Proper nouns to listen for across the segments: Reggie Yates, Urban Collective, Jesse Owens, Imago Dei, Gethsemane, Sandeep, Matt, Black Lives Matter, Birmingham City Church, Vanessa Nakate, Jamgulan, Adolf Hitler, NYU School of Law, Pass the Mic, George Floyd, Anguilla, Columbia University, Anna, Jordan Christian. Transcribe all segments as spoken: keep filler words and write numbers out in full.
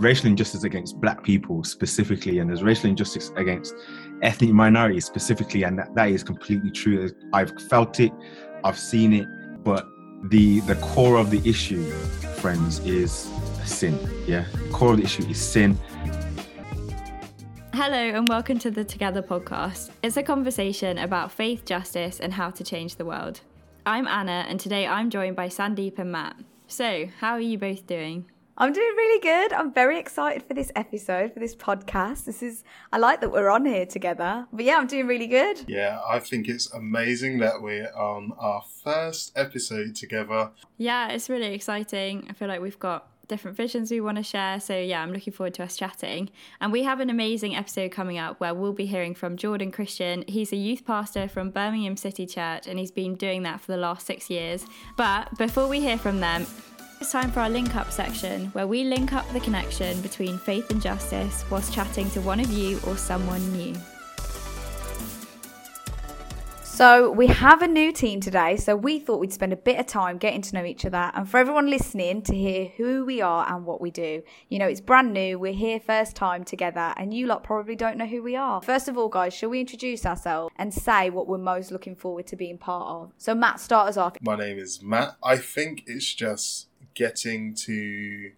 racial injustice against black people specifically, and there's racial injustice against ethnic minorities specifically, and that, that is completely true. I've felt it, I've seen it, but the the core of the issue, friends, is sin. Yeah, the core of the issue is sin. Hello and welcome to the Together podcast. It's a conversation about faith, justice and how to change the world. I'm Anna and today I'm joined by Sandeep and Matt. So, how are you both doing? I'm doing really good. I'm very excited for this episode, for this podcast. This is, I like that we're on here together. But yeah, I'm doing really good. Yeah, I think it's amazing that we're on our first episode together. Yeah, it's really exciting. I feel like we've got different visions we want to share. So yeah, I'm looking forward to us chatting. And we have an amazing episode coming up where we'll be hearing from Jordan Christian. He's a youth pastor from Birmingham City Church and he's been doing that for the last six years. But before we hear from them, it's time for our link up section where we link up the connection between faith and justice whilst chatting to one of you or someone new. So we have a new team today, so we thought we'd spend a bit of time getting to know each other and for everyone listening to hear who we are and what we do. You know, it's brand new, we're here first time together and you lot probably don't know who we are. First of all, guys, shall we introduce ourselves and say what we're most looking forward to being part of? So Matt, start us off. My name is Matt. I think it's just getting to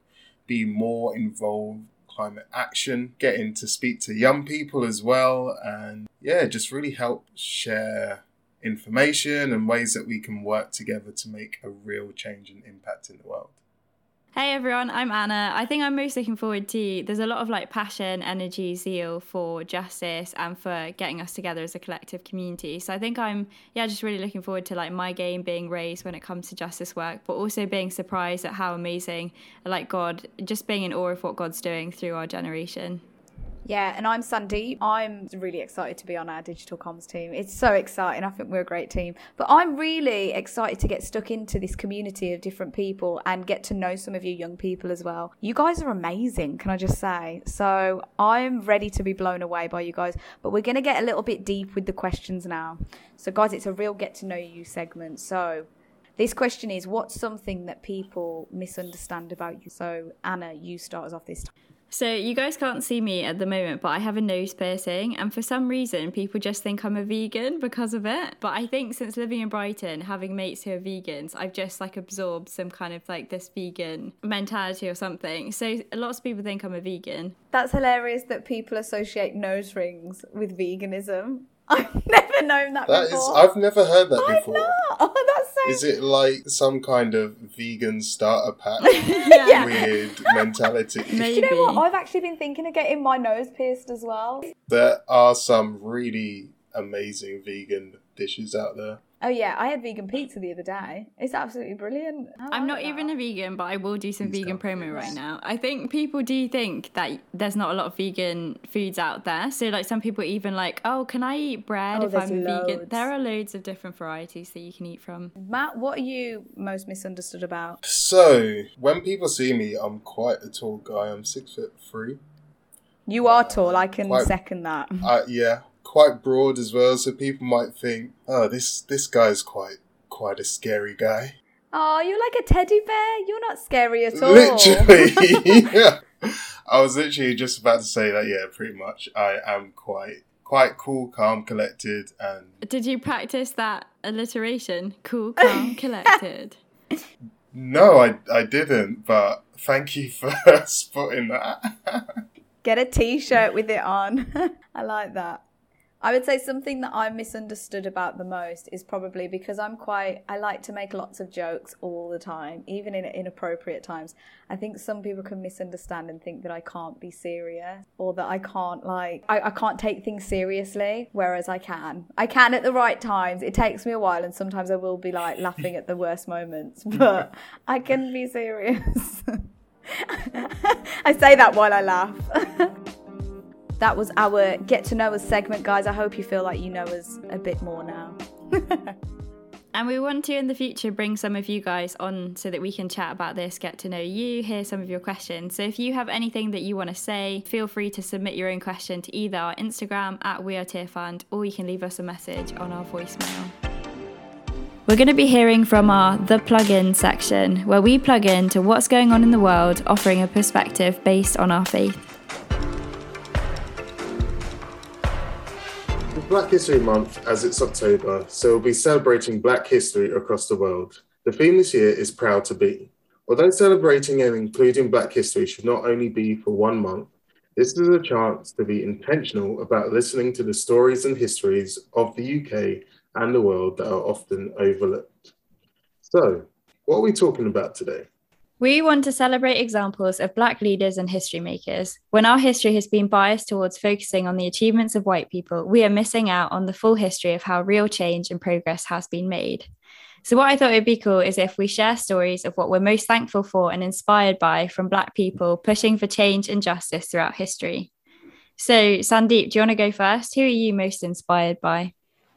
be more involved climate action, getting to speak to young people as well, and yeah, just really help share information and ways that we can work together to make a real change and impact in the world. Hey everyone, I'm Anna. I think I'm most looking forward to, there's a lot of like passion, energy, zeal for justice and for getting us together as a collective community. So I think I'm, yeah, just really looking forward to like my game being raised when it comes to justice work, but also being surprised at how amazing, like God, just being in awe of what God's doing through our generation. Yeah, and I'm Sandeep. I'm really excited to be on our digital comms team. It's so exciting. I think we're a great team. But I'm really excited to get stuck into this community of different people and get to know some of you young people as well. You guys are amazing, can I just say? So I'm ready to be blown away by you guys. But we're going to get a little bit deep with the questions now. So guys, it's a real get to know you segment. So this question is, what's something that people misunderstand about you? So Anna, you start us off this time. So you guys can't see me at the moment, but I have a nose piercing and for some reason people just think I'm a vegan because of it. But I think since living in Brighton, having mates who are vegans, I've just like absorbed some kind of like this vegan mentality or something. So lots of people think I'm a vegan. That's hilarious that people associate nose rings with veganism. I've never known that, that before. Is, I've never heard that I've before. Not. Oh, that's so... Is it like some kind of vegan starter pack yeah. weird mentality? Maybe. Do you know what? I've actually been thinking of getting my nose pierced as well. There are some really amazing vegan dishes out there. Oh yeah, I had vegan pizza the other day. It's absolutely brilliant. Like I'm not that. even a vegan, but I will do some These vegan promo foods. Right now. I think people do think that there's not a lot of vegan foods out there. So like some people even like, oh, can I eat bread oh, if I'm a loads. vegan? There are loads of different varieties that you can eat from. Matt, what are you most misunderstood about? So when people see me, I'm quite a tall guy. I'm six foot three. You are uh, tall. I can quite, second that. Uh, yeah. Quite broad as well, so people might think, oh, this this guy's quite quite a scary guy. Oh, you're like a teddy bear. You're not scary at all. Literally, yeah. I was literally just about to say that, yeah, pretty much. I am quite quite cool, calm, collected. And did you practice that alliteration? Cool, calm, collected. No, I, I didn't, but thank you for spotting that. Get a t-shirt with it on. I like that. I would say something that I'm misunderstood about the most is probably because I'm quite, I like to make lots of jokes all the time, even in inappropriate times. I think some people can misunderstand and think that I can't be serious or that I can't like, I, I can't take things seriously, whereas I can. I can at the right times. It takes me a while and sometimes I will be like laughing at the worst moments, but I can be serious. I say that while I laugh. That was our Get to Know Us segment, guys. I hope you feel like you know us a bit more now. And we want to, in the future, bring some of you guys on so that we can chat about this, get to know you, hear some of your questions. So if you have anything that you want to say, feel free to submit your own question to either our Instagram at We Are Tear Fund, or you can leave us a message on our voicemail. We're going to be hearing from our The Plug-In section, where we plug in to what's going on in the world, offering a perspective based on our faith. With Black History Month, as it's October, so we'll be celebrating Black history across the world. The theme this year is Proud to Be. Although celebrating and including Black history should not only be for one month, this is a chance to be intentional about listening to the stories and histories of the U K and the world that are often overlooked. So, what are we talking about today? We want to celebrate examples of Black leaders and history makers. When our history has been biased towards focusing on the achievements of white people, we are missing out on the full history of how real change and progress has been made. So what I thought would be cool is if we share stories of what we're most thankful for and inspired by from Black people pushing for change and justice throughout history. So, Sandeep, do you want to go first? Who are you most inspired by?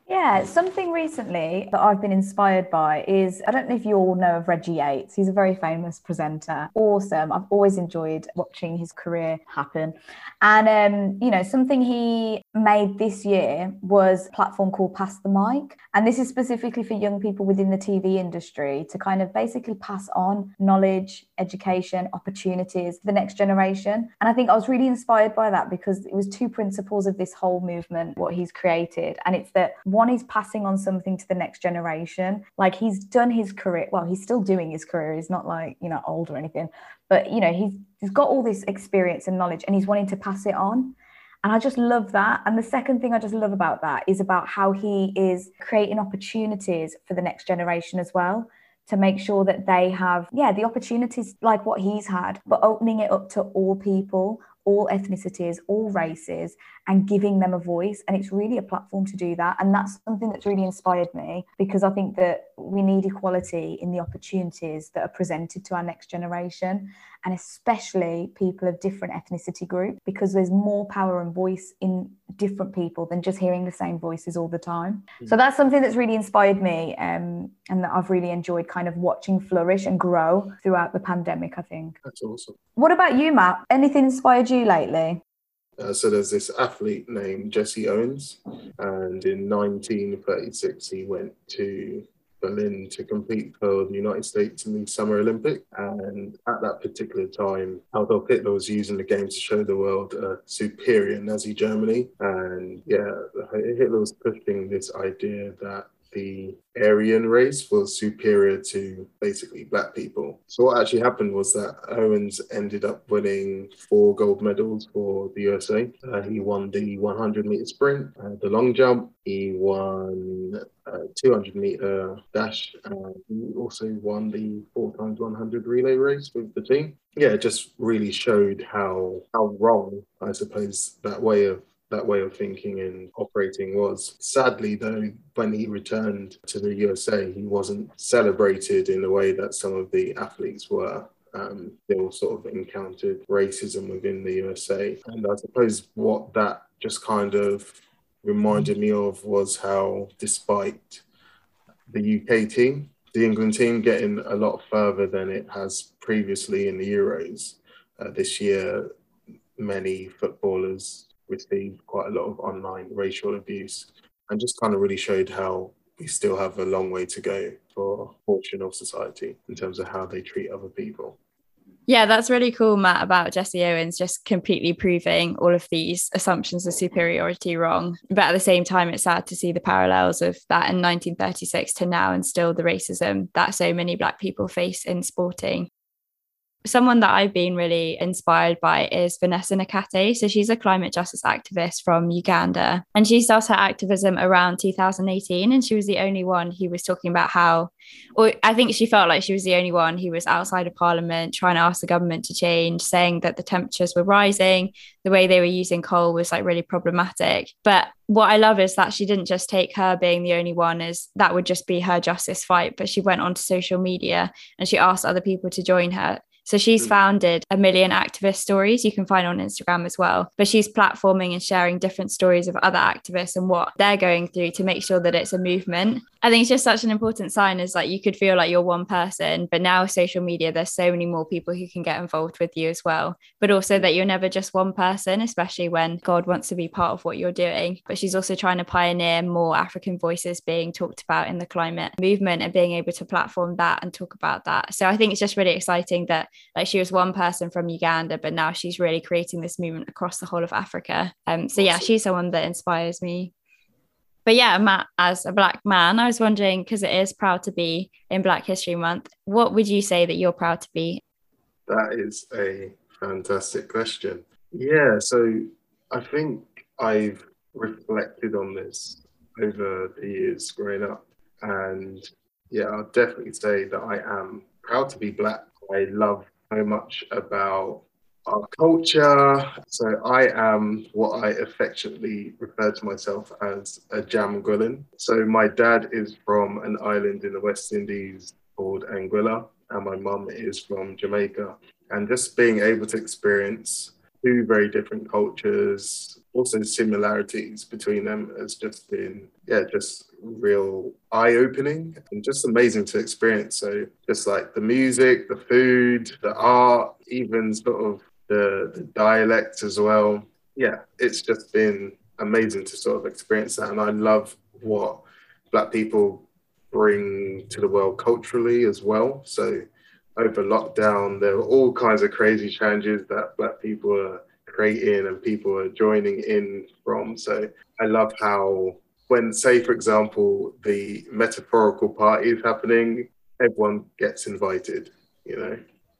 Yeah, something recently that I've been inspired by is, I don't know if you all know of Reggie Yates. He's a very famous presenter. Awesome. I've always enjoyed watching his career happen. And, um, you know, something he made this year was a platform called Pass the Mic. And this is specifically for young people within the T V industry to kind of basically pass on knowledge, education, opportunities for the next generation. And I think I was really inspired by that because it was two principles of this whole movement, what he's created. And it's that one is passing on something to the next generation. Like, he's done his career. Well, he's still doing his career. He's not like, you know, old or anything. But, you know, he's, he's got all this experience and knowledge and he's wanting to pass it on. And I just love that. And the second thing I just love about that is about how he is creating opportunities for the next generation as well, to make sure that they have, yeah, the opportunities like what he's had, but opening it up to all people, all ethnicities, all races, and giving them a voice. And it's really a platform to do that. And that's something that's really inspired me, because I think that we need equality in the opportunities that are presented to our next generation, and especially people of different ethnicity groups, because there's more power and voice in different people than just hearing the same voices all the time. Mm. So that's something that's really inspired me, um, and that I've really enjoyed kind of watching flourish and grow throughout the pandemic, I think. That's awesome. What about you, Matt? Anything inspired you lately? Uh, so there's this athlete named Jesse Owens, and in nineteen thirty-six he went to Berlin to compete for the United States in the Summer Olympic, and at that particular time Adolf Hitler was using the game to show the world a superior Nazi Germany. And yeah, Hitler was pushing this idea that the Aryan race was superior to basically Black people. So what actually happened was that Owens ended up winning four gold medals for the U S A. Uh, he won the one hundred meter sprint, uh, the long jump, he won uh, two hundred meter dash, and he also won the four times one hundred relay race with the team. Yeah, it just really showed how how wrong, I suppose, that way of that way of thinking and operating was. Sadly, though, when he returned to the U S A, he wasn't celebrated in the way that some of the athletes were. Um, they all sort of encountered racism within the U S A. And I suppose what that just kind of reminded me of was how, despite the U K team, the England team getting a lot further than it has previously in the Euros, uh, this year, many footballers received quite a lot of online racial abuse, and just kind of really showed how we still have a long way to go for a portion of society in terms of how they treat other people. Yeah, that's really cool, Matt, about Jesse Owens just completely proving all of these assumptions of superiority wrong. But at the same time, it's sad to see the parallels of that in nineteen thirty-six to now, and still the racism that so many Black people face in sporting. Someone that I've been really inspired by is Vanessa Nakate. So she's a climate justice activist from Uganda, and she started her activism around two thousand eighteen, and she was the only one who was talking about how, or I think she felt like she was the only one who was outside of parliament trying to ask the government to change, saying that the temperatures were rising, the way they were using coal was like really problematic. But what I love is that she didn't just take her being the only one as that would just be her justice fight, but she went onto social media and she asked other people to join her. So she's founded A Million Activist Stories, you can find on Instagram as well. But she's platforming and sharing different stories of other activists and what they're going through to make sure that it's a movement. I think it's just such an important sign, is like you could feel like you're one person, but now social media, there's so many more people who can get involved with you as well, but also that you're never just one person, especially when God wants to be part of what you're doing. But she's also trying to pioneer more African voices being talked about in the climate movement and being able to platform that and talk about that. So I think it's just really exciting that like she was one person from Uganda, but now she's really creating this movement across the whole of Africa. Um, so yeah, she's someone that inspires me. But yeah, Matt, as a Black man, I was wondering, because it is proud to be in Black History Month, what would you say that you're proud to be? That is a fantastic question. Yeah, so I think I've reflected on this over the years growing up. And yeah, I'll definitely say that I am proud to be Black. I love so much about our culture. So I am what I affectionately refer to myself as a Jamgulan. So my dad is from an island in the West Indies called Anguilla, and my mum is from Jamaica. And just being able to experience two very different cultures, also similarities between them, has just been, yeah, just real eye-opening and just amazing to experience. So just like the music, the food, the art, even sort of The, the dialects as well. Yeah, it's just been amazing to sort of experience that. And I love what Black people bring to the world culturally as well. So over lockdown, there were all kinds of crazy challenges that Black people are creating and people are joining in from. So I love how when, say, for example, the metaphorical party is happening, everyone gets invited, you know.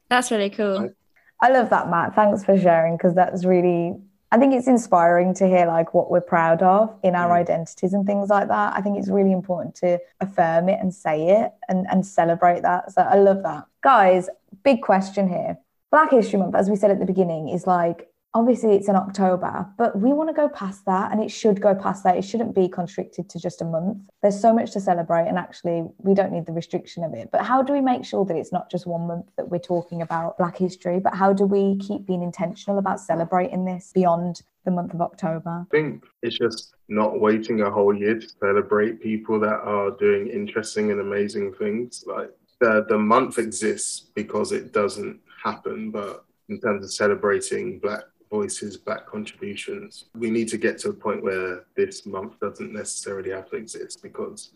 That's really cool. I- I love that, Matt. Thanks for sharing, because that's really, I think it's inspiring to hear like what we're proud of in our mm. identities and things like that. I think it's really important to affirm it and say it and, and celebrate that. So I love that. Guys, big question here. Black History Month, as we said at the beginning, is like, obviously it's in October, but we want to go past that, and it should go past that. It shouldn't be constricted to just a month. There's so much to celebrate, and actually we don't need the restriction of it. But how do we make sure that it's not just one month that we're talking about Black history, but how do we keep being intentional about celebrating this beyond the month of October? I think it's just not waiting a whole year to celebrate people that are doing interesting and amazing things. Like the, the month exists because it doesn't happen, but in terms of celebrating Black voices, Black contributions, we need to get to a point where this month doesn't necessarily have to exist, because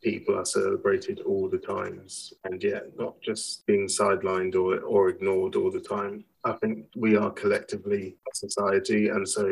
people are celebrated all the times, and yet not just being sidelined or, or ignored all the time. I think we are collectively a society, and so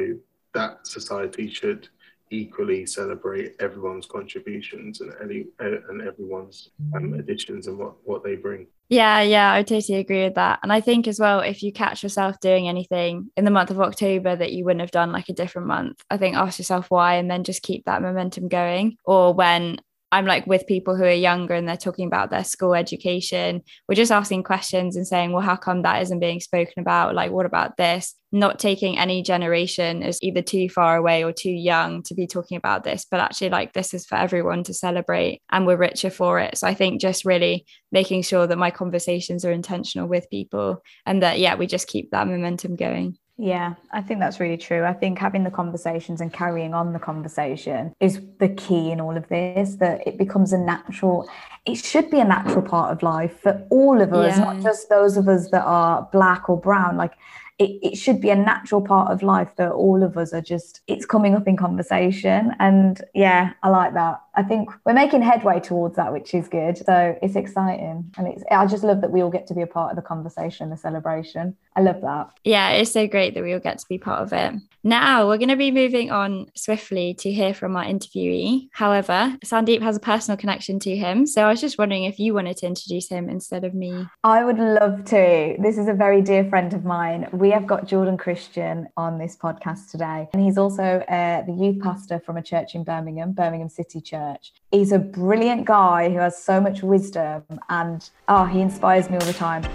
that society should equally celebrate everyone's contributions and any and everyone's um, additions and what, what they bring. Yeah, yeah, I totally agree with that. And I think as well, if you catch yourself doing anything in the month of October that you wouldn't have done like a different month, I think ask yourself why, and then just keep that momentum going. Or when I'm like with people who are younger and they're talking about their school education, we're just asking questions and saying, well, how come that isn't being spoken about? Like, what about this? Not taking any generation as either too far away or too young to be talking about this, but actually like this is for everyone to celebrate, and we're richer for it. So I think just really making sure that my conversations are intentional with people, and that, yeah, we just keep that momentum going. Yeah, I think that's really true. I think having the conversations and carrying on the conversation is the key in all of this, that it becomes a natural, it should be a natural part of life for all of us, yeah. Not just those of us that are Black or brown. Like it, it should be a natural part of life that all of us are just, it's coming up in conversation. And yeah, I like that. I think we're making headway towards that, which is good. So it's exciting. And it's, I just love that we all get to be a part of the conversation, the celebration. I love that. Yeah, it's so great that we all get to be part of it. Now we're going to be moving on swiftly to hear from our interviewee. However, Sandeep has a personal connection to him, so I was just wondering if you wanted to introduce him instead of me. I would love to. This is a very dear friend of mine. We have got Jordan Christian on this podcast today, and he's also uh, the youth pastor from a church in Birmingham, Birmingham City Church. He's a brilliant guy who has so much wisdom, and oh, he inspires me all the time.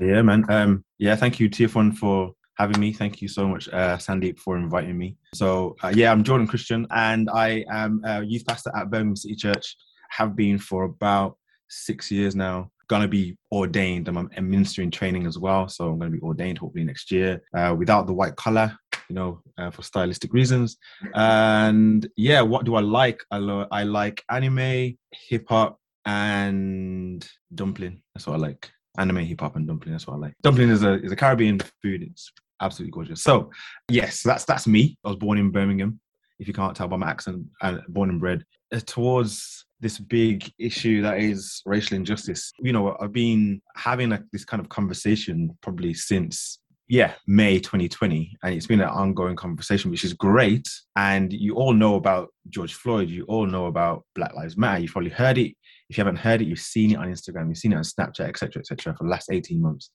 Yeah, man. Um, yeah, thank you, T F one, for having me. Thank you so much, uh, Sandeep, for inviting me. So, uh, yeah, I'm Jordan Christian, and I am a youth pastor at Birmingham City Church. Have been for about six years now. Going to be ordained. I'm, I'm ministering training as well, so I'm going to be ordained hopefully next year. Uh, without the white collar, you know, uh, for stylistic reasons. And yeah, what do I like? I, lo- I like anime, hip hop, and dumpling. That's what I like. Anime, hip hop, and dumpling. That's what I like. Dumpling is a is a Caribbean food. It's absolutely gorgeous. So yes, that's that's me. I was born in Birmingham, if you can't tell by my accent, and born and bred. Uh, towards this big issue that is racial injustice, you know, I've been having a, this kind of conversation probably since yeah May twenty twenty, and it's been an ongoing conversation, which is great. And you all know about George Floyd, you all know about Black Lives Matter, you've probably heard it. If you haven't heard it, you've seen it on Instagram, you've seen it on Snapchat, etc, etc, for the last eighteen months.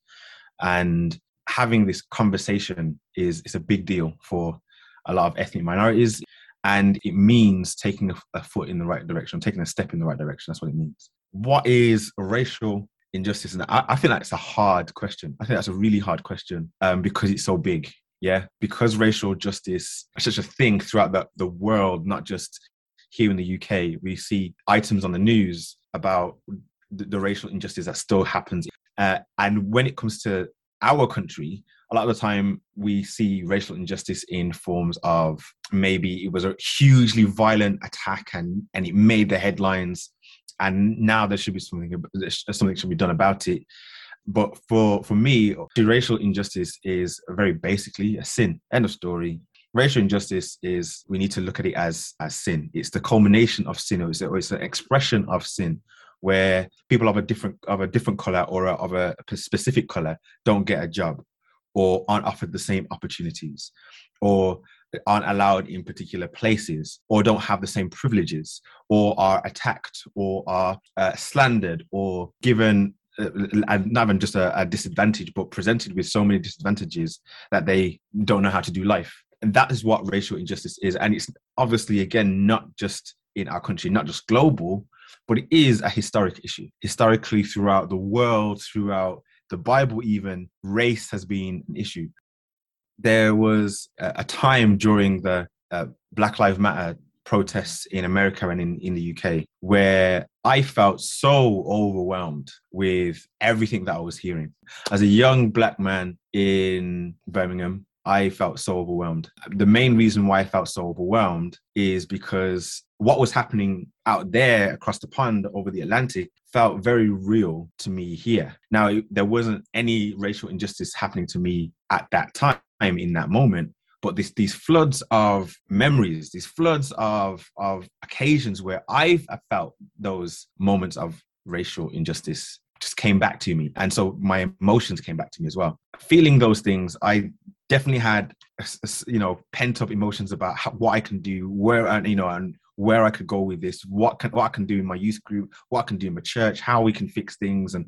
And having this conversation is it's a big deal for a lot of ethnic minorities, and it means taking a, a foot in the right direction, taking a step in the right direction. That's what it means. What is racial injustice? And I, I think that's a hard question. I think that's a really hard question um, because it's so big. Yeah, because racial justice is such a thing throughout the, the world, not just here in the U K. We see items on the news about the, the racial injustice that still happens. Uh, and when it comes to our country, a lot of the time we see racial injustice in forms of maybe it was a hugely violent attack and, and it made the headlines, and now there should be something, something should be done about it. But for, for me, racial injustice is very basically a sin. End of story. Racial injustice is, we need to look at it as, as sin. It's the culmination of sin, or it's, or it's an expression of sin, where people of a different of a different colour or a, of a specific colour don't get a job, or aren't offered the same opportunities, or aren't allowed in particular places, or don't have the same privileges, or are attacked, or are uh, slandered, or given uh, not even just a, a disadvantage, but presented with so many disadvantages that they don't know how to do life. And that is what racial injustice is. And it's obviously, again, not just in our country, not just global, but it is a historic issue. Historically, throughout the world, throughout the Bible even, race has been an issue. There was a time during the uh, Black Lives Matter protests in America and in, in the U K where I felt so overwhelmed with everything that I was hearing. As a young black man in Birmingham, I felt so overwhelmed. The main reason why I felt so overwhelmed is because what was happening out there across the pond over the Atlantic felt very real to me here. Now, there wasn't any racial injustice happening to me at that time, in that moment, but this, these floods of memories, these floods of, of occasions where I've felt those moments of racial injustice just came back to me. And so my emotions came back to me as well. Feeling those things, I definitely had, you know, pent up emotions about how, what I can do, where, you know, and where I could go with this, what can, what I can do in my youth group, what I can do in my church, how we can fix things. And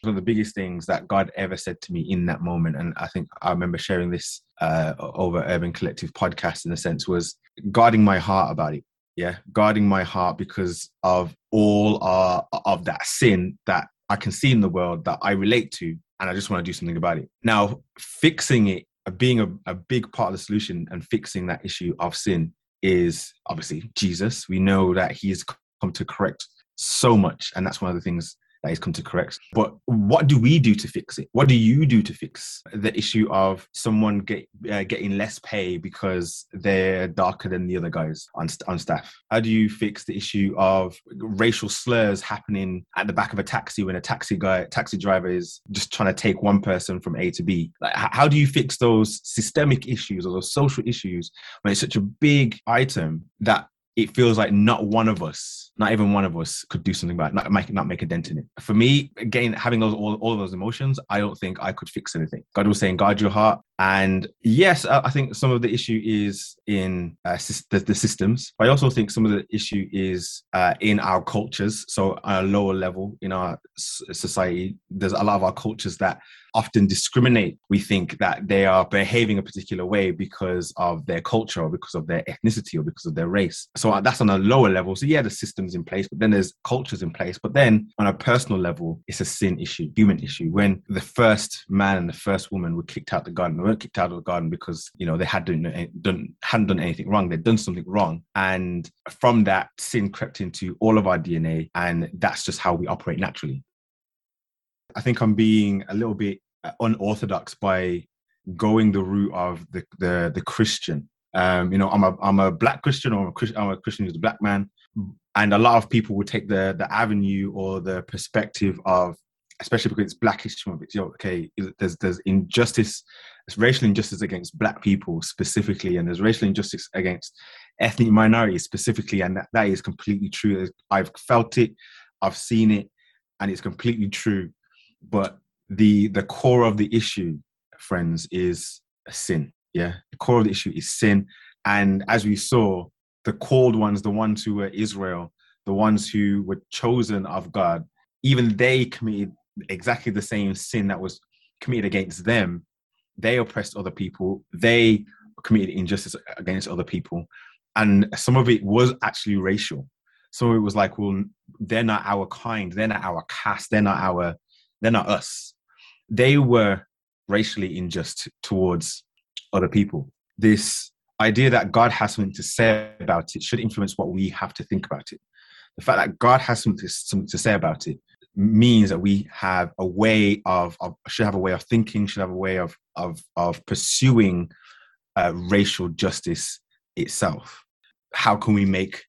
one of the biggest things that God ever said to me in that moment, and I think I remember sharing this uh, over Urban Collective podcast in a sense, was guarding my heart about it. Yeah, guarding my heart because of all our, of that sin that I can see in the world that I relate to, and I just want to do something about it. Now, fixing it, being a, a big part of the solution and fixing that issue of sin is obviously Jesus. We know that he has come to correct so much, and that's one of the things that he's come to correct. But what do we do to fix it? What do you do to fix the issue of someone get, uh, getting less pay because they're darker than the other guys on, on staff? How do you fix the issue of racial slurs happening at the back of a taxi when a taxi guy, taxi driver is just trying to take one person from A to B? Like, how do you fix those systemic issues or those social issues when it's such a big item that it feels like not one of us, not even one of us could do something about it, not make, not make a dent in it. For me, again, having those all, all of those emotions, I don't think I could fix anything. God was saying, guard your heart. And yes, I think some of the issue is in uh, the, the systems, but I also think some of the issue is uh, in our cultures. So on a lower level in our society, there's a lot of our cultures that often discriminate. We think that they are behaving a particular way because of their culture or because of their ethnicity or because of their race. So that's on a lower level. So yeah, the system's in place, but then there's cultures in place. But then on a personal level, it's a sin issue, human issue. When the first man and the first woman were kicked out the garden, they weren't kicked out of the garden because, you know, they hadn't done, hadn't done anything wrong. They'd done something wrong. And from that, sin crept into all of our D N A. And that's just how we operate naturally. I think I'm being a little bit unorthodox by going the route of the the, the Christian. Um, you know, I'm a I'm a black Christian, or a I'm a Christian who's a black man, and a lot of people will take the the avenue or the perspective of, especially because it's Black History Month. It's, you know, okay, there's there's injustice, there's racial injustice against black people specifically, and there's racial injustice against ethnic minorities specifically, and that, that is completely true. I've felt it, I've seen it, and it's completely true. But the the core of the issue, friends, is a sin. Yeah, the core of the issue is sin. And as we saw, the called ones, the ones who were Israel, the ones who were chosen of God, even they committed exactly the same sin that was committed against them. They oppressed other people. They committed injustice against other people. And some of it was actually racial. Some of it was like, well, they're not our kind. They're not our caste. They're not our, they're not us. They were racially unjust towards other people. This idea that God has something to say about it should influence what we have to think about it. The fact that God has something to, something to say about it means that we have a way of, of should have a way of thinking, should have a way of of of pursuing uh, racial justice itself. How can we make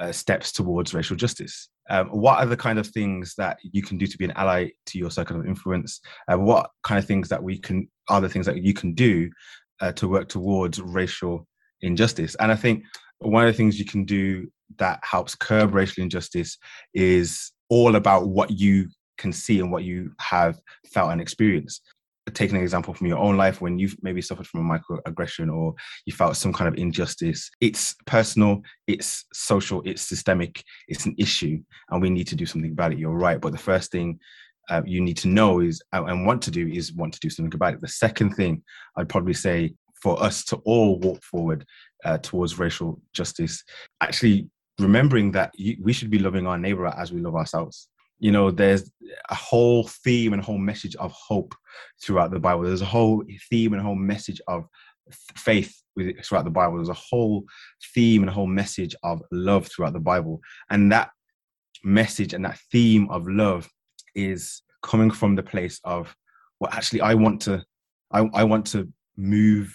uh, steps towards racial justice? Um, what are the kind of things that you can do to be an ally to your circle of influence? Uh, what kind of things that we can are the things that you can do Uh, to work towards racial injustice? And I think one of the things you can do that helps curb racial injustice is all about what you can see and what you have felt and experienced. Taking an example from your own life, when you've maybe suffered from a microaggression or you felt some kind of injustice, it's personal, it's social, it's systemic, it's an issue, and we need to do something about it. You're right. But the first thing Uh, you need to know is and want to do is want to do something about it. The second thing I'd probably say for us to all walk forward uh, towards racial justice, actually remembering that you, we should be loving our neighbor as we love ourselves. You know, there's a whole theme and a whole message of hope throughout the Bible. There's a whole theme and a whole message of faith throughout the Bible. There's a whole theme and a whole message of love throughout the Bible. And that message and that theme of love is coming from the place of, well, actually, I want to, I, I want to move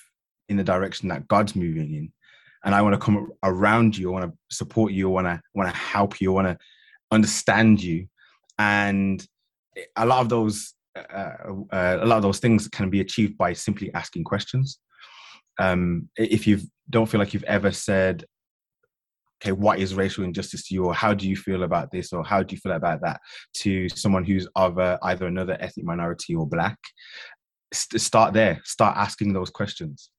in the direction that God's moving in, and I want to come around you. I want to support you. I want to, want to help you. I want to understand you. And a lot of those, uh, uh, a lot of those things can be achieved by simply asking questions. Um, if you don't feel like you've ever said, okay, what is racial injustice to you, or how do you feel about this, or how do you feel about that, to someone who's of a, either another ethnic minority or black, st- start there, start asking those questions.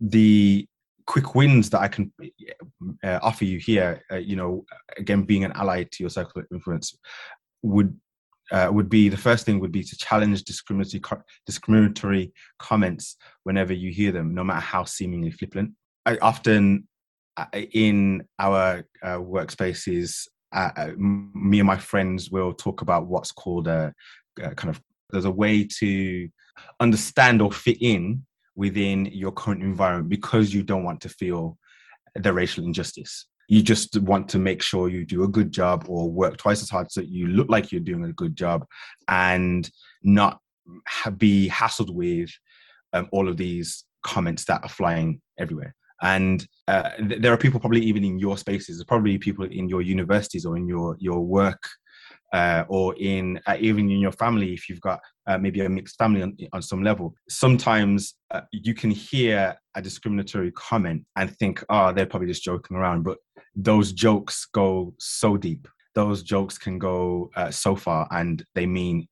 The quick wins that I can uh, offer you here, uh, you know, again, being an ally to your circle of influence would uh, would be, the first thing would be to challenge discriminatory, co- discriminatory comments whenever you hear them, no matter how seemingly flippant. I often, in our uh, workspaces, uh, me and my friends will talk about what's called a, a kind of, there's a way to understand or fit in within your current environment, because you don't want to feel the racial injustice. You just want to make sure you do a good job, or work twice as hard so that you look like you're doing a good job, and not be hassled with um, all of these comments that are flying everywhere. And uh, th- there are people probably even in your spaces, probably people in your universities or in your your work uh, or in uh, even in your family, if you've got uh, maybe a mixed family on, on some level. Sometimes uh, you can hear a discriminatory comment and think, oh, they're probably just joking around. But those jokes go so deep. Those jokes can go uh, so far, and they mean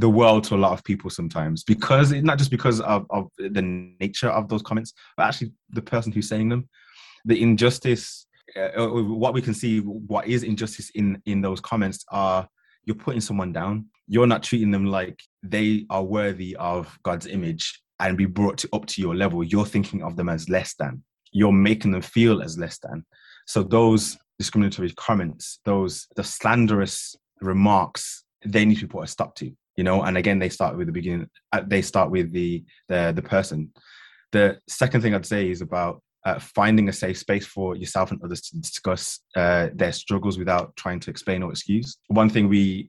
the world to a lot of people sometimes, because not just because of, of the nature of those comments, but actually the person who's saying them, the injustice, uh, what we can see, what is injustice in, in those comments are, you're putting someone down. You're not treating them like they are worthy of God's image and be brought to, up to your level. You're thinking of them as less than. You're making them feel as less than. So those discriminatory comments, those the slanderous remarks, they need to be put a stop to. You know, and again, they start with the beginning. They start with the the, the person. The second thing I'd say is about uh, finding a safe space for yourself and others to discuss uh, their struggles without trying to explain or excuse. One thing we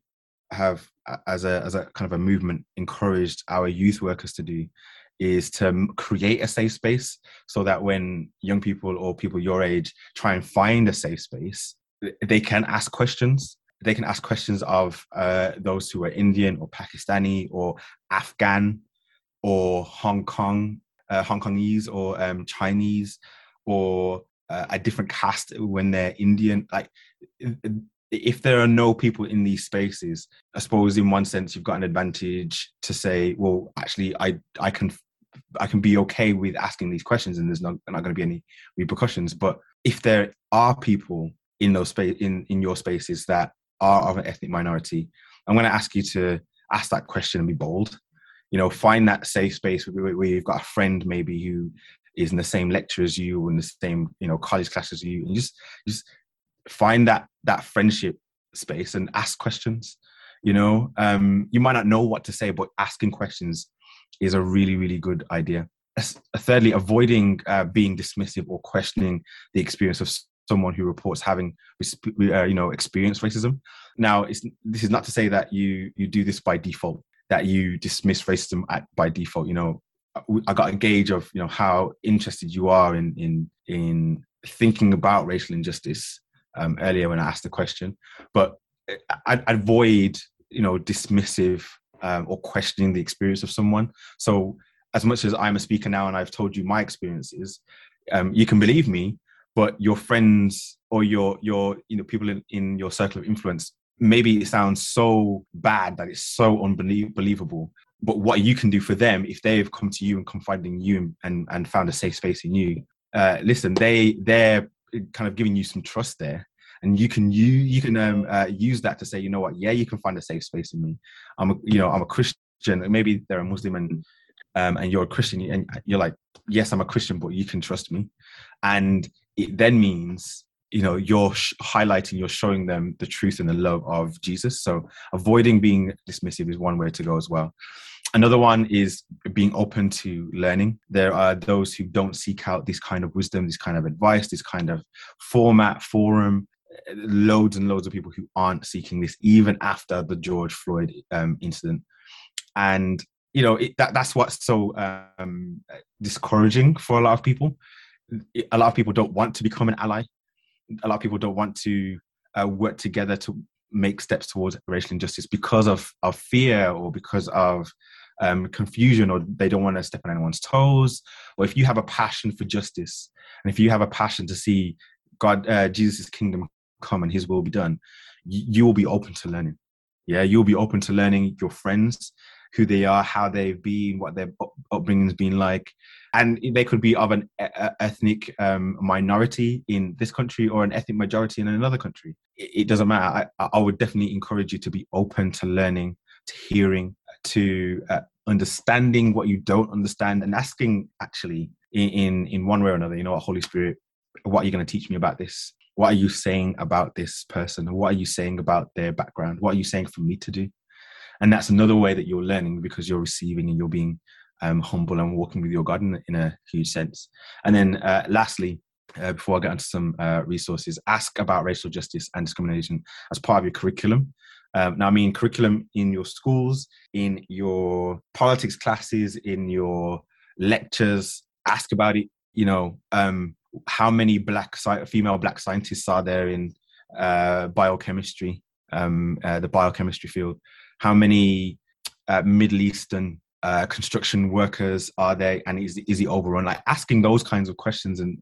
have as a as a kind of a movement encouraged our youth workers to do is to create a safe space so that when young people or people your age try and find a safe space, they can ask questions. They can ask questions of uh, those who are Indian or Pakistani or Afghan or Hong Kong, uh, Hong Kongese or um, Chinese or uh, a different caste when they're Indian. Like, if there are no people in these spaces, I suppose in one sense you've got an advantage to say, well, actually, I I can I can be okay with asking these questions, and there's not not going to be any repercussions. But if there are people in those space in in your spaces that are of an ethnic minority, I'm going to ask you to ask that question and be bold. You know, find that safe space where, where you've got a friend maybe who is in the same lecture as you, or in the same, you know, college class as you, and just just find that that friendship space and ask questions. You know, um, you might not know what to say, but asking questions is a really, really good idea. Thirdly, avoiding uh, being dismissive or questioning the experience of someone who reports having, uh, you know, experienced racism. Now, it's, this is not to say that you you do this by default, that you dismiss racism at, by default. You know, I got a gauge of, you know, how interested you are in in in thinking about racial injustice um, earlier when I asked the question. But I'd avoid, you know, dismissive um, or questioning the experience of someone. So as much as I'm a speaker now and I've told you my experiences, um, you can believe me. But your friends or your your you know people in, in your circle of influence, maybe it sounds so bad that it's so unbelievable. But what you can do for them, if they've come to you and confided in you and and found a safe space in you, uh, listen, they they're kind of giving you some trust there, and you can you you can um, uh, use that to say, you know what, yeah, you can find a safe space in me. I'm a, you know I'm a Christian, maybe they're a Muslim, and um, and you're a Christian, and you're like, yes, I'm a Christian, but you can trust me. And it then means, you know, you're sh- highlighting, you're showing them the truth and the love of Jesus. So avoiding being dismissive is one way to go as well. Another one is being open to learning. There are those who don't seek out this kind of wisdom, this kind of advice, this kind of format, forum. Loads and loads of people who aren't seeking this, even after the George Floyd um, incident. And, you know, it, that, that's what's so um, discouraging for a lot of people. A lot of people don't want to become an ally. A lot of people don't want to uh, work together to make steps towards racial injustice because of, of fear or because of um, confusion, or they don't want to step on anyone's toes. Or if you have a passion for justice, and if you have a passion to see God, uh, Jesus' kingdom come and his will be done, you, you will be open to learning. Yeah, you'll be open to learning your friends, who they are, how they've been, what their up- upbringing's been like. And they could be of an e- ethnic um, minority in this country or an ethnic majority in another country. It, it doesn't matter. I, I would definitely encourage you to be open to learning, to hearing, to uh, understanding what you don't understand, and asking, actually, in, in, in one way or another, you know what, Holy Spirit, what are you going to teach me about this? What are you saying about this person? What are you saying about their background? What are you saying for me to do? And that's another way that you're learning, because you're receiving and you're being um, humble and walking with your God in, in a huge sense. And then uh, lastly, uh, before I get into some uh, resources, ask about racial justice and discrimination as part of your curriculum. Um, now, I mean curriculum in your schools, in your politics classes, in your lectures. Ask about it. You know, um, how many black sci- female black scientists are there in uh, biochemistry, um, uh, the biochemistry field? How many uh, Middle Eastern uh, construction workers are there, and is is he overrun? Like asking those kinds of questions, and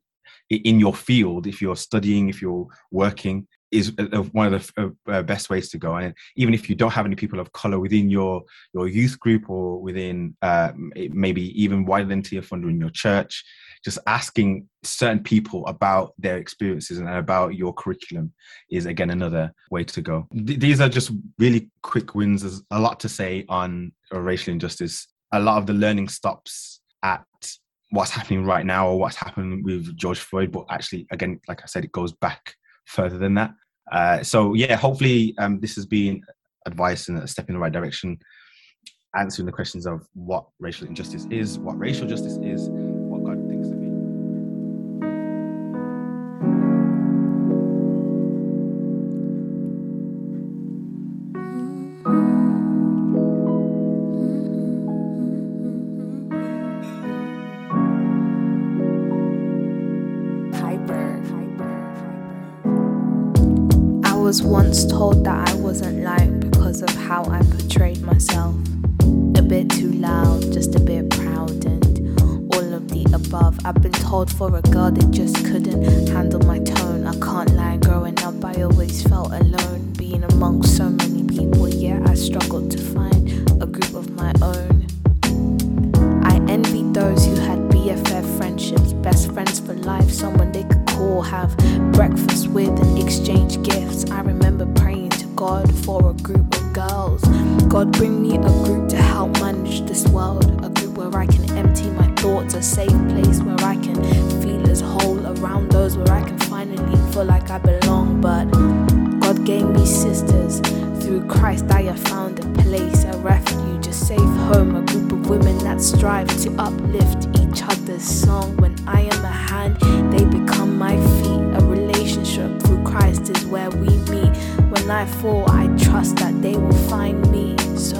in your field, if you're studying, if you're working, is one of the uh, best ways to go. And even if you don't have any people of color within your your youth group, or within uh, maybe even wider than tier funder in your church, just asking certain people about their experiences and about your curriculum is, again, another way to go. Th- these are just really quick wins. There's a lot to say on racial injustice. A lot of the learning stops at what's happening right now or what's happened with George Floyd. But actually, again, like I said, it goes back further than that. Uh, so, yeah, hopefully um, this has been advice and a step in the right direction, answering the questions of what racial injustice is, what racial justice is, was once told that I wasn't liked because of how I portrayed myself. A bit too loud, just a bit proud, and all of the above. I've been told for a girl that just couldn't handle my tone. I can't lie, growing up I always felt alone, being amongst so many people, yet I struggled to find a group of my own. I envied those who had B F F friendships, best friends for life, someone they could call, have breakfast with and exchange gifts. I remember praying to God for a group of girls. God, bring me a group to help manage this world, a group where I can empty my thoughts, a safe place where I can feel as whole around those, where I can finally feel like I belong. But God gave me sisters. Through Christ I have found a place, a refuge, a safe home, a group of women that strive to uplift each other's song. When I am a hand, they become my feet. A relationship through Christ is where we meet. When I fall, I trust that they will find me. So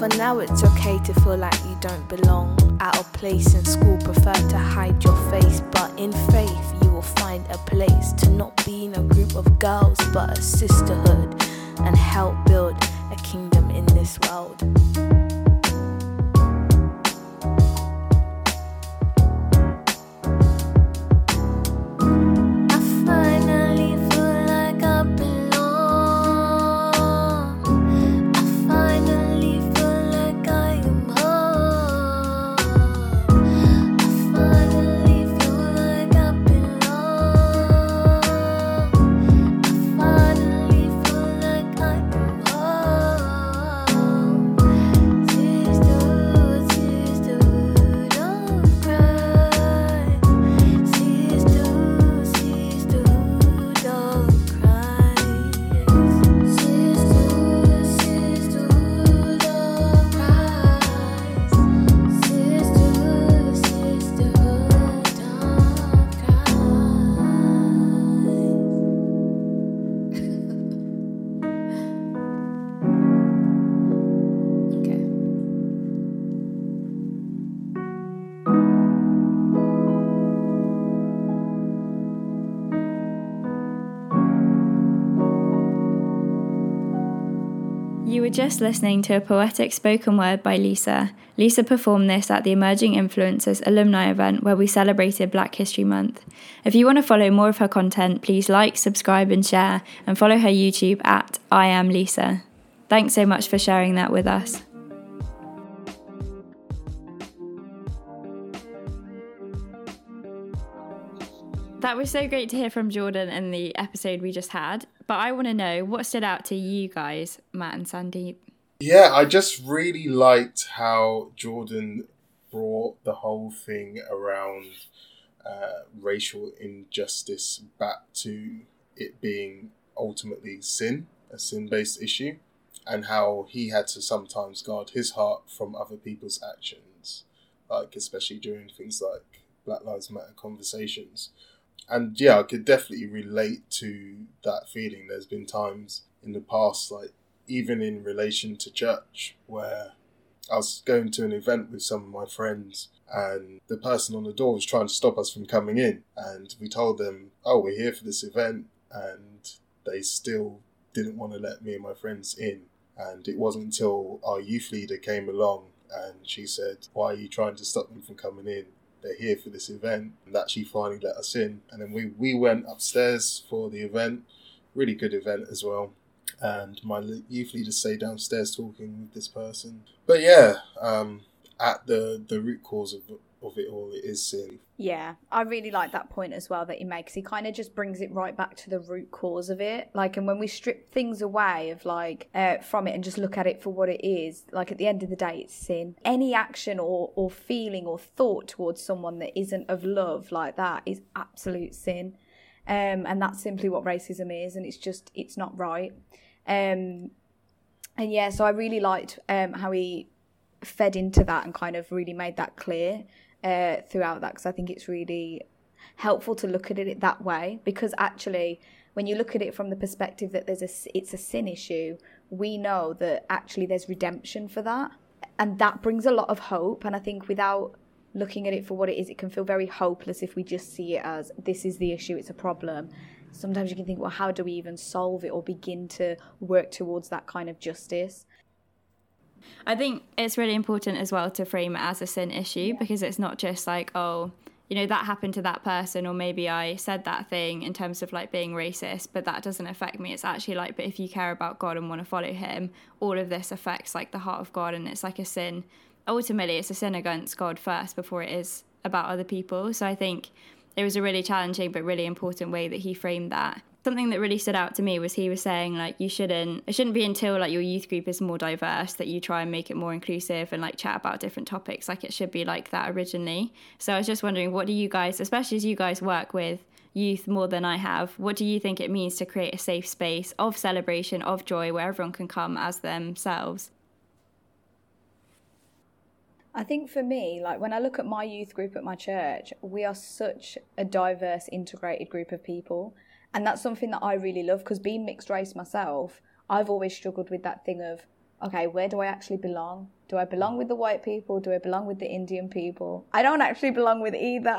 for now it's okay to feel like you don't belong. Out of place in school, prefer to hide your face, but in faith you will find a place to not be in a group of girls, but a sisterhood, and help build a kingdom in this world. Just listening to a poetic spoken word by Lisa. Lisa performed this at the Emerging Influencers alumni event where we celebrated Black History Month. If you want to follow more of her content, please like, subscribe and share, and follow her YouTube at I am Lisa. Thanks so much for sharing that with us. That was so great to hear from Jordan in the episode we just had. But I want to know, what stood out to you guys, Matt and Sandeep? Yeah, I just really liked how Jordan brought the whole thing around uh, racial injustice back to it being ultimately sin, a sin-based issue, and how he had to sometimes guard his heart from other people's actions, like especially during things like Black Lives Matter conversations. And yeah, I could definitely relate to that feeling. There's been times in the past, like even in relation to church, where I was going to an event with some of my friends and the person on the door was trying to stop us from coming in. And we told them, oh, we're here for this event. And they still didn't want to let me and my friends in. And it wasn't until our youth leader came along and she said, why are you trying to stop them from coming in? They're here for this event, and that she finally let us in. And then we, we went upstairs for the event, really good event as well. And my youth leader stayed downstairs talking with this person. But yeah, um, at the, the root cause of, of it all, it is sin. Yeah, I really like that point as well that he makes. He kind of just brings it right back to the root cause of it. Like, and when we strip things away of like uh, from it and just look at it for what it is, like at the end of the day, it's sin. Any action or, or feeling or thought towards someone that isn't of love like that is absolute sin. Um, and that's simply what racism is. And it's just, it's not right. Um, and yeah, so I really liked um, how he fed into that and kind of really made that clear uh throughout that, because I think it's really helpful to look at it that way, because actually when you look at it from the perspective that there's a it's a sin issue, we know that actually there's redemption for that, and that brings a lot of hope. And I think without looking at it for what it is, it can feel very hopeless if we just see it as this is the issue, it's a problem. Sometimes you can think, well, how do we even solve it or begin to work towards that kind of justice? I think it's really important as well to frame it as a sin issue, yeah. because it's not just like, oh, you know, that happened to that person, or maybe I said that thing in terms of like being racist, but that doesn't affect me. It's actually like, but if you care about God and want to follow him, all of this affects like the heart of God, and it's like a sin. Ultimately, it's a sin against God first before it is about other people. So I think it was a really challenging but really important way that he framed that. Something that really stood out to me was he was saying, like, you shouldn't, it shouldn't be until, like, your youth group is more diverse that you try and make it more inclusive and, like, chat about different topics. Like, it should be like that originally. So I was just wondering, what do you guys, especially as you guys work with youth more than I have, what do you think it means to create a safe space of celebration, of joy, where everyone can come as themselves? I think for me, like, when I look at my youth group at my church, we are such a diverse, integrated group of people. And that's something that I really love, because being mixed race myself, I've always struggled with that thing of, okay, where do I actually belong? Do I belong with the white people? Do I belong with the Indian people? I don't actually belong with either,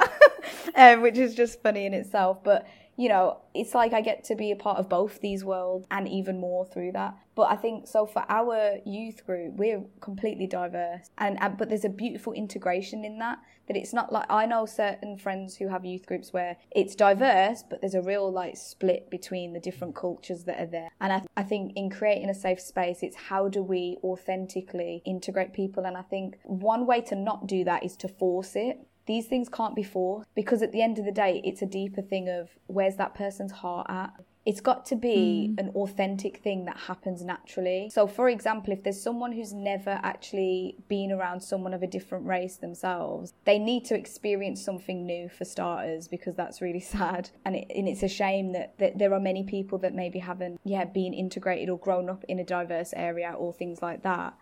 um, which is just funny in itself. But, you know, it's like I get to be a part of both these worlds and even more through that. But I think, so for our youth group, we're completely diverse. and, and But there's a beautiful integration in that, that it's not like, I know certain friends who have youth groups where it's diverse, but there's a real like split between the different cultures that are there. And I, th- I think in creating a safe space, it's how do we authentically integrate people. And I think one way to not do that is to force it. These things can't be forced, because at the end of the day, it's a deeper thing of where's that person's heart at. It's got to be mm. an authentic thing that happens naturally. So for example, if there's someone who's never actually been around someone of a different race themselves, they need to experience something new for starters, because that's really sad. And, it, and it's a shame that, that there are many people that maybe haven't yeah, been integrated or grown up in a diverse area or things like that.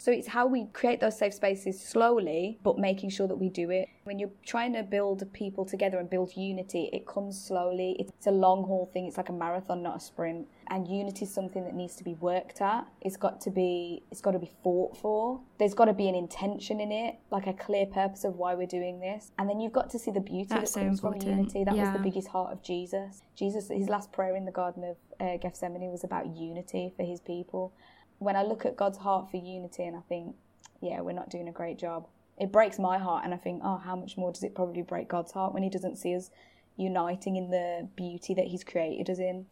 So it's how we create those safe spaces slowly, but making sure that we do it. When you're trying to build people together and build unity, it comes slowly. It's a long haul thing. It's like a marathon, not a sprint. And unity is something that needs to be worked at. It's got to be, it's got to be fought for. There's got to be an intention in it, like a clear purpose of why we're doing this. And then you've got to see the beauty That's that comes so important. From unity. That yeah. was the biggest heart of Jesus. Jesus, his last prayer in the Garden of uh, Gethsemane was about unity for his people. When I look at God's heart for unity and I think, yeah, we're not doing a great job, it breaks my heart. And I think, oh, how much more does it probably break God's heart when he doesn't see us uniting in the beauty that he's created us in?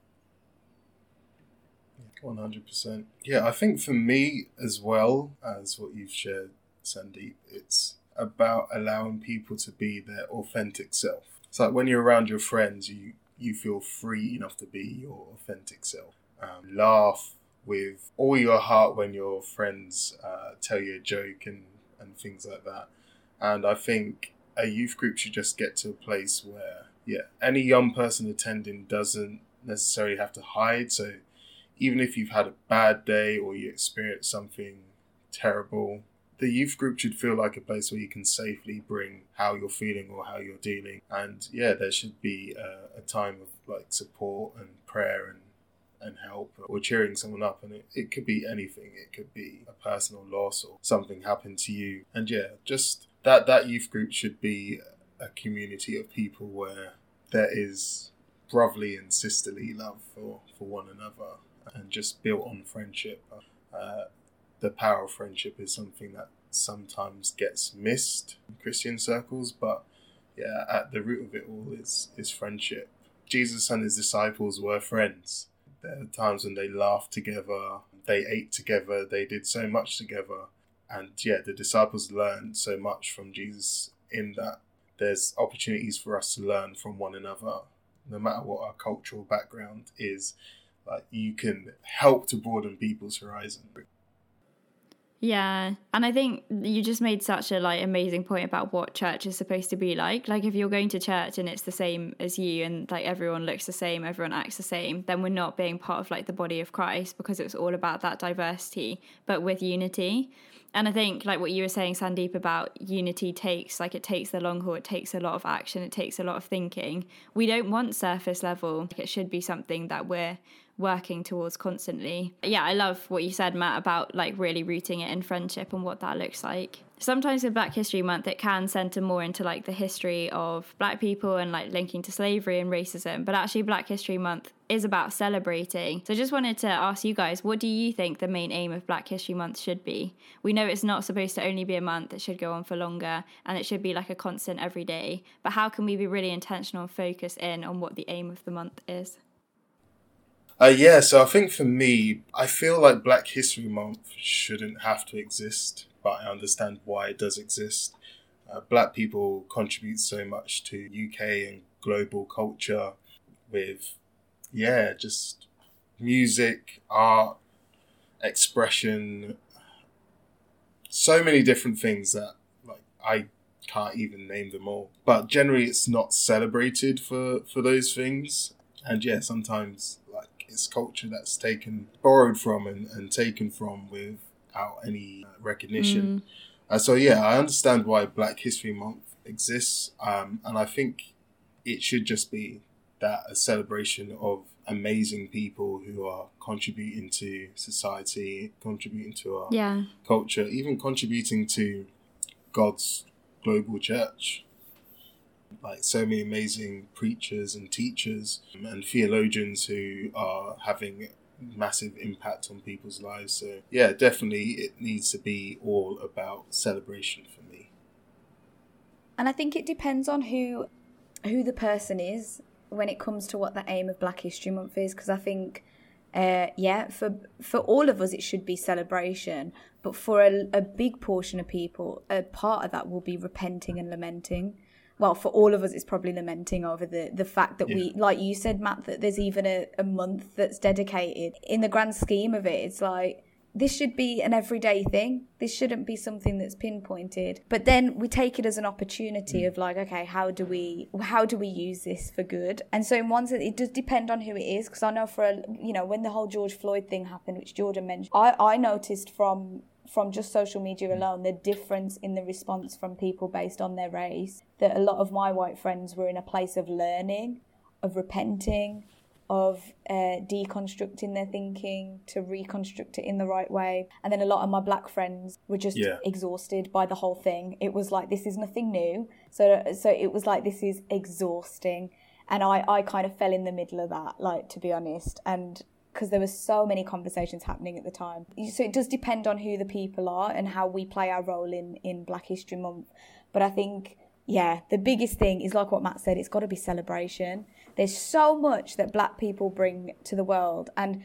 one hundred percent. Yeah, I think for me as well as what you've shared, Sandeep, it's about allowing people to be their authentic self. It's like when you're around your friends, you, you feel free enough to be your authentic self. Um, laugh with all your heart when your friends uh, tell you a joke and, and things like that. And I think a youth group should just get to a place where, yeah, any young person attending doesn't necessarily have to hide. So even if you've had a bad day or you experience something terrible, the youth group should feel like a place where you can safely bring how you're feeling or how you're dealing. And yeah, there should be a, a time of like support and prayer and and help, or cheering someone up. And it, it could be anything. It could be a personal loss or something happened to you. And yeah, just that that youth group should be a community of people where there is brotherly and sisterly love for, for one another, and just built on friendship. Uh, the power of friendship is something that sometimes gets missed in Christian circles, but yeah, at the root of it all is, is friendship. Jesus and his disciples were friends. There were times when they laughed together, they ate together, they did so much together. And yeah, the disciples learned so much from Jesus, in that there's opportunities for us to learn from one another, no matter what our cultural background is. Like, you can help to broaden people's horizons. Yeah, and I think you just made such a like amazing point about what church is supposed to be like. Like, if you're going to church and it's the same as you, and like everyone looks the same, everyone acts the same, then we're not being part of like the body of Christ, because it's all about that diversity, but with unity. And I think like what you were saying, Sandeep, about unity takes, like it takes the long haul, it takes a lot of action, it takes a lot of thinking. We don't want surface level. Like, it should be something that we're working towards constantly. Yeah, I love what you said, Matt, about like really rooting it in friendship and what that looks like. Sometimes with Black History Month, it can centre more into like the history of Black people and like linking to slavery and racism. But actually Black History Month is about celebrating. So I just wanted to ask you guys, what do you think the main aim of Black History Month should be? We know it's not supposed to only be a month, it should go on for longer, and it should be like a constant every day. But how can we be really intentional and focus in on what the aim of the month is? Uh, yeah, so I think for me, I feel like Black History Month shouldn't have to exist, but I understand why it does exist. Uh, black people contribute so much to U K and global culture with, yeah, just music, art, expression, so many different things that like I can't even name them all. But generally, it's not celebrated for, for those things. And yeah, sometimes like it's culture that's taken, borrowed from and, and taken from without any recognition. Mm. Uh, so yeah, I understand why Black History Month exists. Um, and I think it should just be that a celebration of amazing people who are contributing to society, contributing to our yeah. culture, even contributing to God's global church. Like so many amazing preachers and teachers and theologians who are having massive impact on people's lives. So yeah, definitely it needs to be all about celebration for me. And I think it depends on who who the person is when it comes to what the aim of Black History Month is, because I think uh, yeah for for all of us it should be celebration, but for a, a big portion of people, a part of that will be repenting and lamenting. Well, for all of us, it's probably lamenting over the, the fact that yeah. we, like you said, Matt, that there's even a, a month that's dedicated. In the grand scheme of it, it's like, this should be an everyday thing. This shouldn't be something that's pinpointed. But then we take it as an opportunity mm. of like, okay, how do we how do we use this for good? And so in one sense, it does depend on who it is. Because I know for, a, you know, when the whole George Floyd thing happened, which Jordan mentioned, I, I noticed from... from just social media alone, the difference in the response from people based on their race, that a lot of my white friends were in a place of learning, of repenting, of uh, deconstructing their thinking to reconstruct it in the right way. And then a lot of my black friends were just yeah. exhausted by the whole thing. It was like, this is nothing new. So, so it was like, this is exhausting. And I, I kind of fell in the middle of that, like, to be honest. And because there were so many conversations happening at the time. So it does depend on who the people are and how we play our role in, in Black History Month. But I think, yeah, the biggest thing is like what Matt said, it's got to be celebration. There's so much that black people bring to the world. And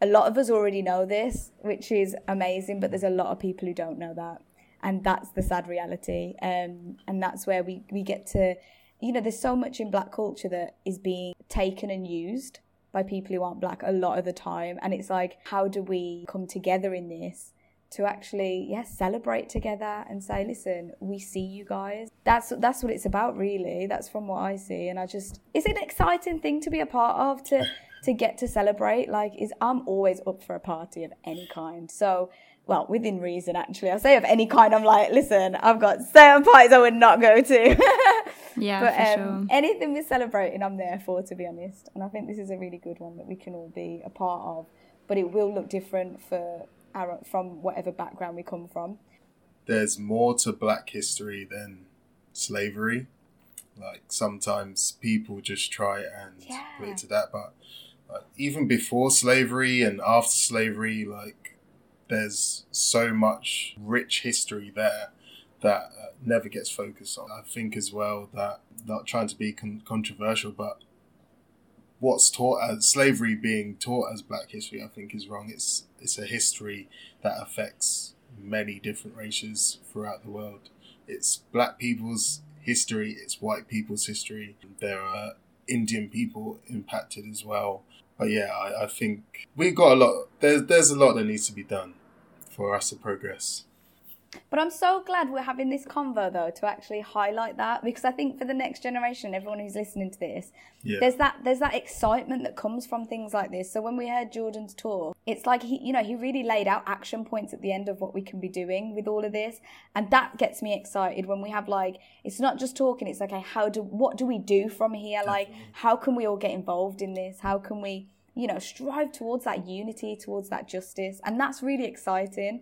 a lot of us already know this, which is amazing, but there's a lot of people who don't know that. And that's the sad reality. Um, and that's where we, we get to, you know, there's so much in black culture that is being taken and used by people who aren't black a lot of the time. And it's like, how do we come together in this to actually, yeah, celebrate together and say, listen, we see you guys. That's that's what it's about, really. That's from what I see. And I just, it's an exciting thing to be a part of, to to get to celebrate. Like, is I'm always up for a party of any kind. So, well, within reason, actually. I say of any kind, I'm like, listen, I've got certain parties I would not go to. Yeah, but for um, sure. Anything we're celebrating, I'm there for, to be honest. And I think this is a really good one that we can all be a part of. But it will look different for our, from whatever background we come from. There's more to black history than slavery. Like, sometimes people just try and yeah. relate to that. But like, even before slavery and after slavery, like, there's so much rich history there that uh, never gets focused on. I think as well that, not trying to be con- controversial, but what's taught as slavery being taught as black history, I think is wrong. It's it's a history that affects many different races throughout the world. It's black people's history, it's white people's history. There are Indian people impacted as well. But yeah, I, I think we've got a lot, there's, there's a lot that needs to be done for us to progress. But I'm so glad we're having this convo, though, to actually highlight that, because I think for the next generation, everyone who's listening to this, yeah. there's that there's that excitement that comes from things like this. So when we heard Jordan's talk, it's like, he, you know, he really laid out action points at the end of what we can be doing with all of this. And that gets me excited when we have, like, it's not just talking. It's like, okay, how do, what do we do from here? Definitely. Like, how can we all get involved in this? How can we you know, strive towards that unity, towards that justice. And that's really exciting.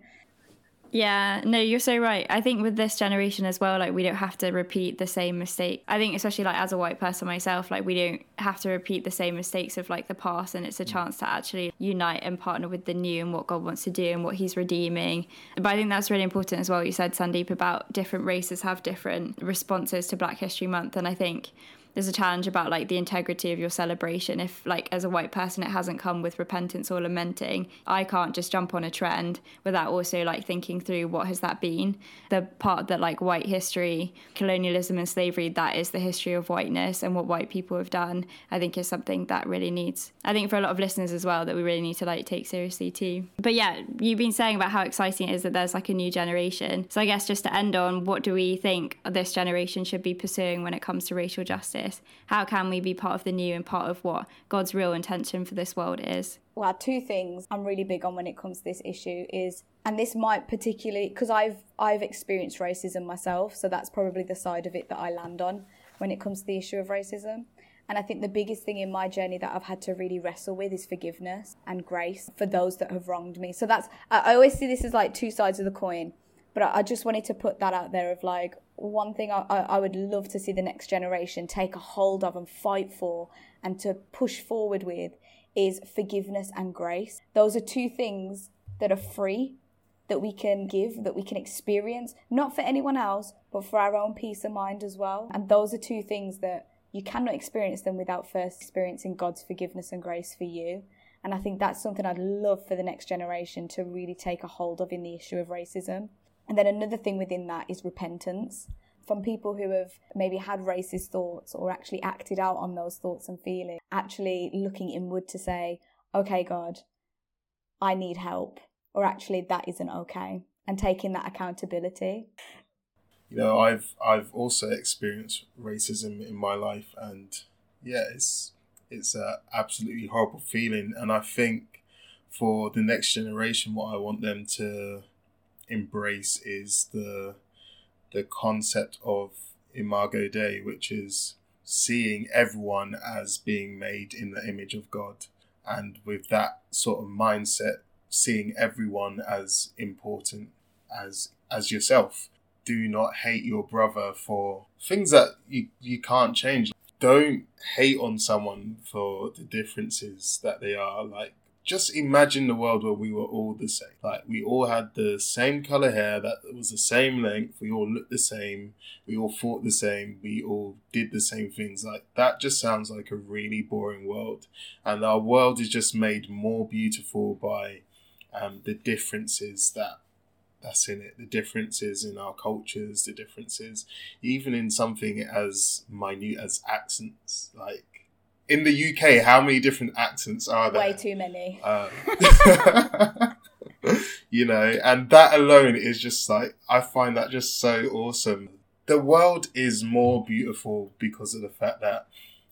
Yeah, no, you're so right. I think with this generation as well, like, we don't have to repeat the same mistake. I think especially like as a white person myself, like, we don't have to repeat the same mistakes of like the past, and it's a chance to actually unite and partner with the new and what God wants to do and what he's redeeming. But I think that's really important as well, what you said, Sandeep, about different races have different responses to Black History Month. And I think there's a challenge about like the integrity of your celebration. If like as a white person, it hasn't come with repentance or lamenting, I can't just jump on a trend without also like thinking through what has that been. The part that like white history, colonialism and slavery, that is the history of whiteness and what white people have done, I think is something that really needs, I think for a lot of listeners as well, that we really need to like take seriously too. But yeah, you've been saying about how exciting it is that there's like a new generation. So I guess just to end on, what do we think this generation should be pursuing when it comes to racial justice? How can we be part of the new and part of what God's real intention for this world is? Well, two things I'm really big on when it comes to this issue is, and this might particularly, because I've I've experienced racism myself, so that's probably the side of it that I land on when it comes to the issue of racism. And I think the biggest thing in my journey that I've had to really wrestle with is forgiveness and grace for those that have wronged me. So that's, I always see this as like two sides of the coin. But I just wanted to put that out there of like, one thing I, I would love to see the next generation take a hold of and fight for and to push forward with is forgiveness and grace. Those are two things that are free, that we can give, that we can experience, not for anyone else, but for our own peace of mind as well. And those are two things that you cannot experience them without first experiencing God's forgiveness and grace for you. And I think that's something I'd love for the next generation to really take a hold of in the issue of racism. And then another thing within that is repentance from people who have maybe had racist thoughts or actually acted out on those thoughts and feelings, actually looking inward to say, okay, God, I need help, or actually that isn't okay, and taking that accountability. You know, I've I've also experienced racism in my life, and yeah, it's it's an absolutely horrible feeling. And I think for the next generation, what I want them to embrace is the the concept of Imago Dei, which is seeing everyone as being made in the image of God, and with that sort of mindset, seeing everyone as important as as yourself. Do not hate your brother for things that you, you can't change. Don't hate on someone for the differences that they are. Like, just imagine the world where we were all the same. Like, we all had the same colour hair, that was the same length, we all looked the same, we all thought the same, we all did the same things. Like, that just sounds like a really boring world. And our world is just made more beautiful by um, the differences that that's in it. The differences in our cultures, the differences even in something as minute as accents. Like, in the U K, how many different accents are there? Way too many. Um, you know, and that alone is just like, I find that just so awesome. The world is more beautiful because of the fact that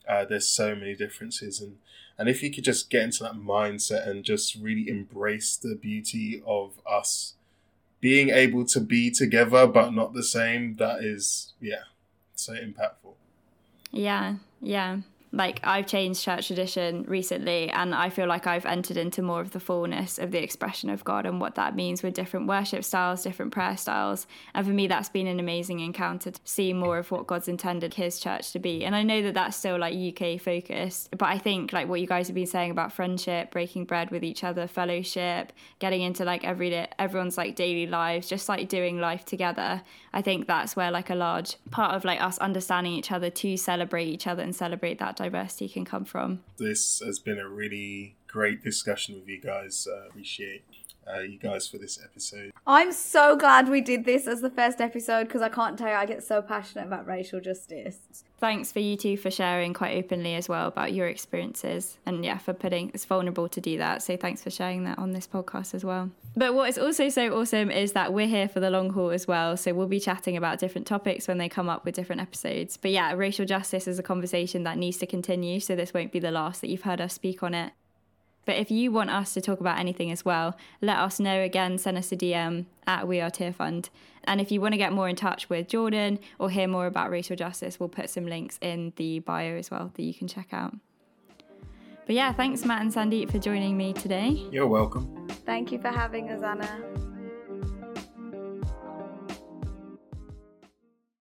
uh, there's so many differences. And, and if you could just get into that mindset and just really embrace the beauty of us being able to be together but not the same, that is, yeah, so impactful. Yeah, yeah. Like, I've changed church tradition recently, and I feel like I've entered into more of the fullness of the expression of God and what that means with different worship styles, different prayer styles. And for me, that's been an amazing encounter to see more of what God's intended his church to be. And I know that that's still like U K focused, but I think like what you guys have been saying about friendship, breaking bread with each other, fellowship, getting into like everyday, everyone's like daily lives, just like doing life together. I think that's where like a large part of like us understanding each other to celebrate each other and celebrate that diversity can come from. This has been a really great discussion with you guys. Uh, appreciate uh, you guys for this episode. I'm so glad we did this as the first episode, because I can't tell you, I get so passionate about racial justice. Thanks for you two for sharing quite openly as well about your experiences, and yeah, for putting, it's vulnerable to do that, so thanks for sharing that on this podcast as well. But what is also so awesome is that we're here for the long haul as well, so we'll be chatting about different topics when they come up with different episodes. But yeah, racial justice is a conversation that needs to continue, so this won't be the last that you've heard us speak on it. But if you want us to talk about anything as well, let us know. Again, send us a D M at We Are Tear Fund. And if you want to get more in touch with Jordan or hear more about racial justice, we'll put some links in the bio as well that you can check out. But yeah, thanks Matt and Sandeep for joining me today. You're welcome. Thank you for having us, Anna.